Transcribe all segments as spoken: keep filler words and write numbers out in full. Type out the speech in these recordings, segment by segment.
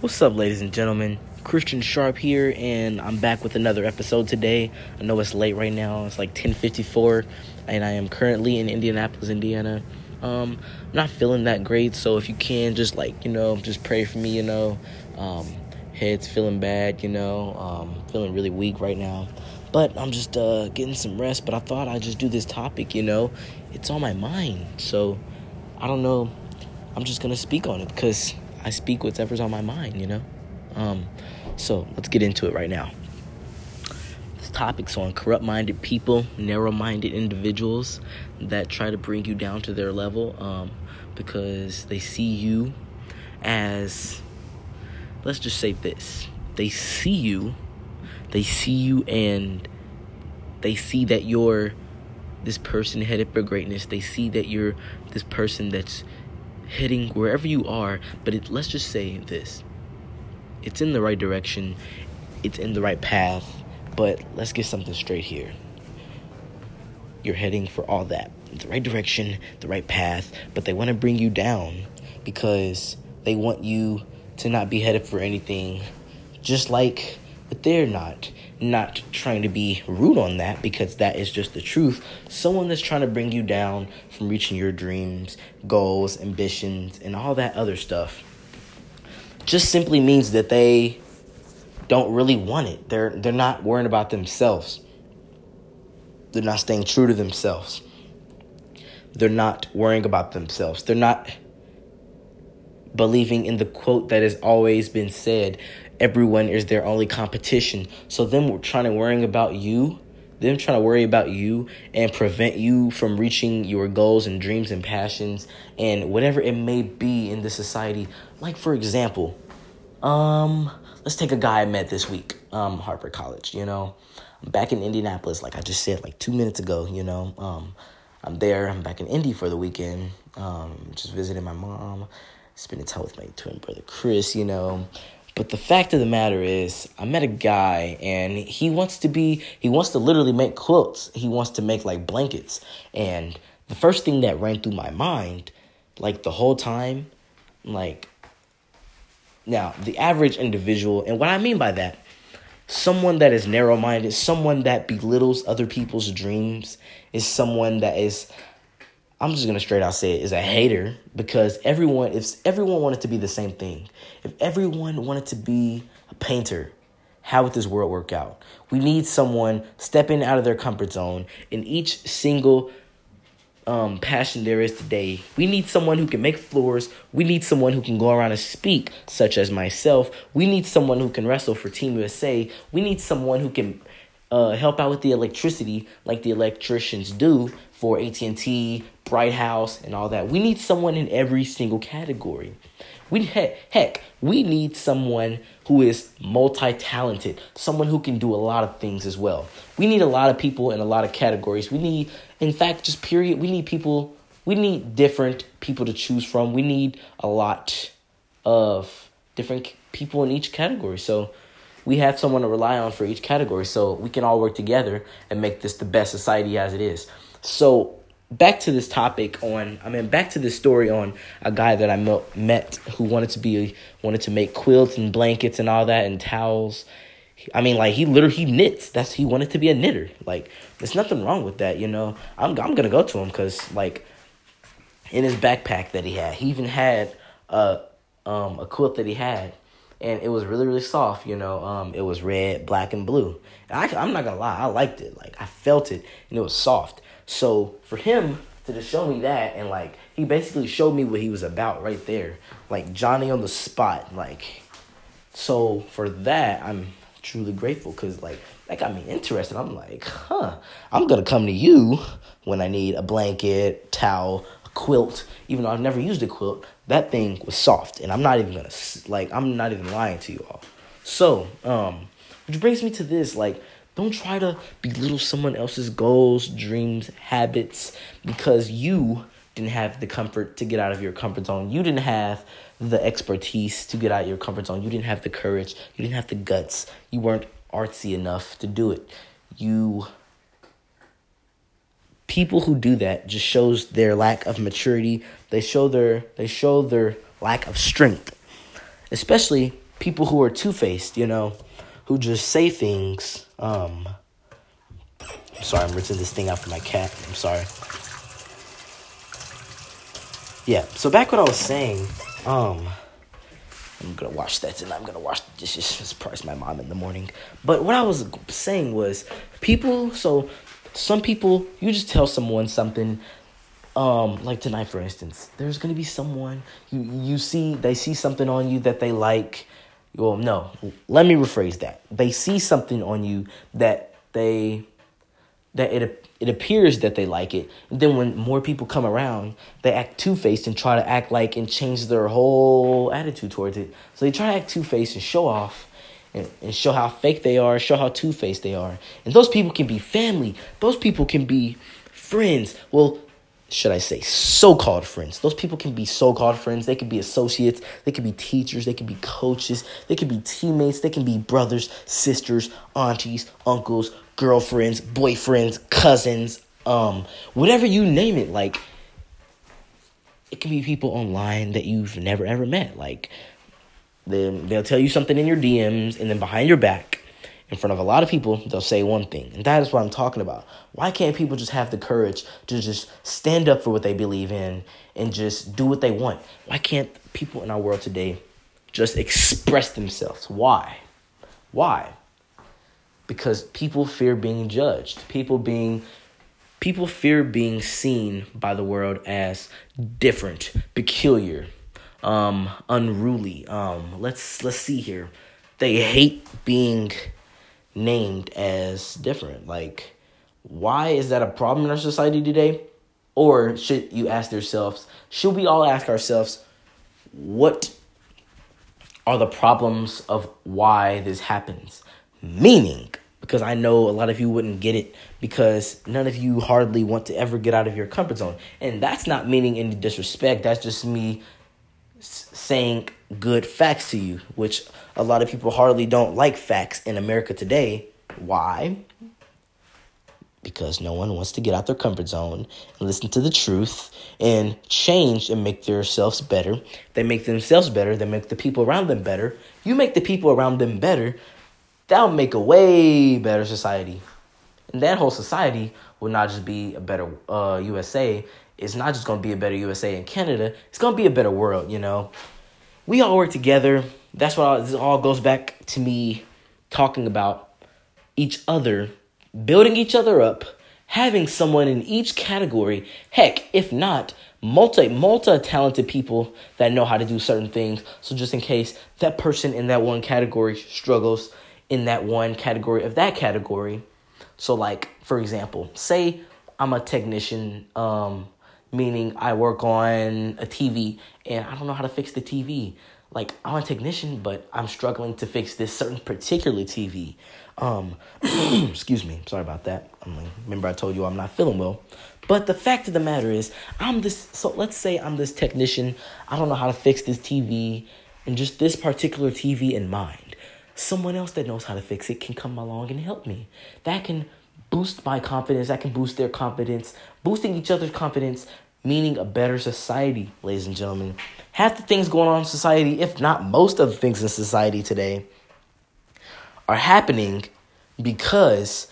What's up, ladies and gentlemen? Christian Sharp here, and I'm back with another episode today. I know it's late right now. It's like ten fifty-four, and I am currently in Indianapolis, Indiana. Um, I'm not feeling that great, so if you can, just like, you know, just pray for me, you know. Um, head's feeling bad, you know. Um, feeling really weak right now. But I'm just uh, getting some rest, but I thought I'd just do this topic, you know. It's on my mind, so I don't know. I'm just going to speak on it because I speak whatever's on my mind, you know? Um, so let's get into it right now. This topic's on corrupt-minded people, narrow-minded individuals that try to bring you down to their level um, because they see you as, let's just say this, they see you, they see you and they see that you're this person headed for greatness. They see that you're this person that's heading wherever you are, but it, let's just say this. It's in the right direction. It's in the right path. But let's get something straight here. You're heading for all that. The right direction, the right path. But they want to bring you down because they want you to not be headed for anything. Just like, but they're not. Not trying to be rude on that because that is just the truth. Someone that's trying to bring you down from reaching your dreams, goals, ambitions, and all that other stuff just simply means that they don't really want it. They're they're not worrying about themselves. They're not staying true to themselves. They're not worrying about themselves. They're not believing in the quote that has always been said, everyone is their only competition. So them trying to worrying about you, them trying to worry about you and prevent you from reaching your goals and dreams and passions and whatever it may be in this society. Like, for example, um, let's take a guy I met this week, um, Harper College, you know. I'm back in Indianapolis, like I just said, like two minutes ago, you know. Um, I'm there. I'm back in Indy for the weekend, um, just visiting my mom, spending time with my twin brother Chris, you know. But the fact of the matter is, I met a guy, and he wants to be, he wants to literally make quilts. He wants to make, like, blankets. And the first thing that ran through my mind, like, the whole time, like, now, the average individual, and what I mean by that, someone that is narrow-minded, someone that belittles other people's dreams, is someone that is, I'm just going to straight out say it, is a hater, because everyone, if everyone wanted to be the same thing, if everyone wanted to be a painter, how would this world work out? We need someone stepping out of their comfort zone in each single um, passion there is today. We need someone who can make floors. We need someone who can go around and speak, such as myself. We need someone who can wrestle for Team U S A. We need someone who can Uh, help out with the electricity like the electricians do for A T and T, Bright House, and all that. We need someone in every single category. We he- Heck, we need someone who is multi-talented, someone who can do a lot of things as well. We need a lot of people in a lot of categories. We need, in fact, just period, we need people, we need different people to choose from. We need a lot of different people in each category. So we have someone to rely on for each category, so we can all work together and make this the best society as it is. So back to this topic on, I mean, back to this story on a guy that I met who wanted to be, wanted to make quilts and blankets and all that and towels. I mean, like, he literally, he knits. That's, he wanted to be a knitter. Like, there's nothing wrong with that, you know. I'm, I'm going to go to him because, like, in his backpack that he had, he even had a, um, a quilt that he had. And it was really, really soft, you know. Um, it was red, black, and blue. And I, I'm not going to lie. I liked it. Like, I felt it, and it was soft. So for him to just show me that, and, like, he basically showed me what he was about right there. Like, Johnny on the spot. Like, so for that, I'm truly grateful because, like, that got me interested. I'm like, huh, I'm going to come to you when I need a blanket, towel, quilt. Even though I've never used a quilt, that thing was soft, and I'm not even gonna, like, I'm not even lying to you all. So um which brings me to this, like, don't try to belittle someone else's goals, dreams, habits, because you didn't have the comfort to get out of your comfort zone. You didn't have the expertise to get out of your comfort zone. You didn't have the courage. You didn't have the guts. You weren't artsy enough to do it. You People who do that just shows their lack of maturity. They show their they show their lack of strength, especially people who are two-faced, you know, who just say things. Um, I'm sorry, I'm rinsing this thing out for my cat. I'm sorry. Yeah, so back what I was saying, um, I'm going to wash that, and I'm going to wash the dishes, surprise my mom in the morning. But what I was saying was, people, so some people, you just tell someone something, um, like tonight, for instance, there's going to be someone, you, you see, they see something on you that they like. Well, no, let me rephrase that. They see something on you that they, that it it appears that they like it. And then when more people come around, they act two-faced and try to act like and change their whole attitude towards it. So they try to act two-faced and show off and, and show how fake they are, show how two-faced they are. And those people can be family. Those people can be friends. Well, should I say so-called friends. Those people can be so-called friends. They can be associates. They can be teachers. They can be coaches. They can be teammates. They can be brothers, sisters, aunties, uncles, girlfriends, boyfriends, cousins, um, whatever you name it. Like, it can be people online that you've never, ever met. Like, they, they'll tell you something in your D Ms, and then behind your back, in front of a lot of people, they'll say one thing. And that is what I'm talking about. Why can't people just have the courage to just stand up for what they believe in and just do what they want? Why can't people in our world today just express themselves? Why? Why? Because people fear being judged. People being, people fear being seen by the world as different, peculiar, um, unruly. Um, let's let's see here. They hate being named as different. Like, why is that a problem in our society today? Or should you ask yourselves, should we all ask ourselves, what are the problems of why this happens? Meaning, because I know a lot of you wouldn't get it, because none of you hardly want to ever get out of your comfort zone. And that's not meaning any disrespect. That's just me saying good facts to you, which a lot of people hardly don't like facts in America today. Why? Because no one wants to get out their comfort zone and listen to the truth and change and make themselves better. They make themselves better. They make the people around them better. You make the people around them better. That'll make a way better society. And that whole society will not just be a better uh, U S A. It's not just going to be a better U S A and Canada. It's going to be a better world, you know. We all work together. That's what this all goes back to me talking about each other, building each other up, having someone in each category. Heck, if not, multi, multi-talented people that know how to do certain things. So just in case that person in that one category struggles in that one category of that category. So like, for example, say I'm a technician, um, meaning I work on a T V and I don't know how to fix the T V. Like, I'm a technician, but I'm struggling to fix this certain particular T V. Um, excuse me. Sorry about that. I mean, remember I told you I'm not feeling well. But the fact of the matter is, I'm this, so let's say I'm this technician. I don't know how to fix this T V and just this particular T V in mind. Someone else that knows how to fix it can come along and help me. That can boost my confidence. I can boost their confidence. Boosting each other's confidence, meaning a better society, ladies and gentlemen. Half the things going on in society, if not most of the things in society today, are happening because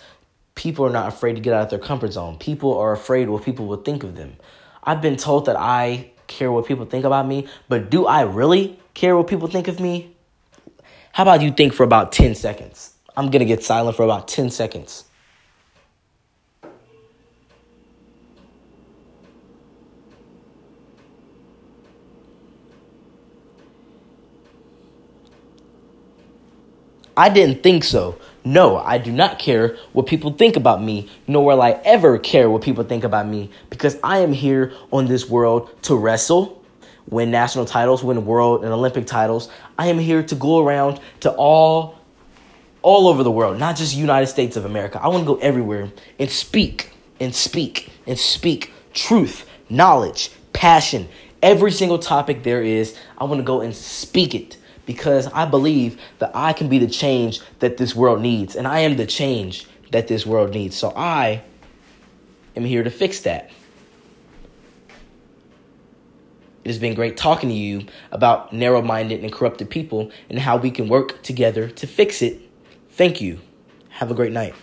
people are not afraid to get out of their comfort zone. People are afraid what people will think of them. I've been told that I care what people think about me, but do I really care what people think of me? How about you think for about ten seconds? I'm going to get silent for about ten seconds. I didn't think so. No, I do not care what people think about me, nor will I ever care what people think about me, because I am here on this world to wrestle, win national titles, win world and Olympic titles. I am here to go around to all, all over the world, not just United States of America. I want to go everywhere and speak and speak and speak truth, knowledge, passion, every single topic there is. I want to go and speak it. Because I believe that I can be the change that this world needs. And I am the change that this world needs. So I am here to fix that. It has been great talking to you about narrow-minded and corrupted people and how we can work together to fix it. Thank you. Have a great night.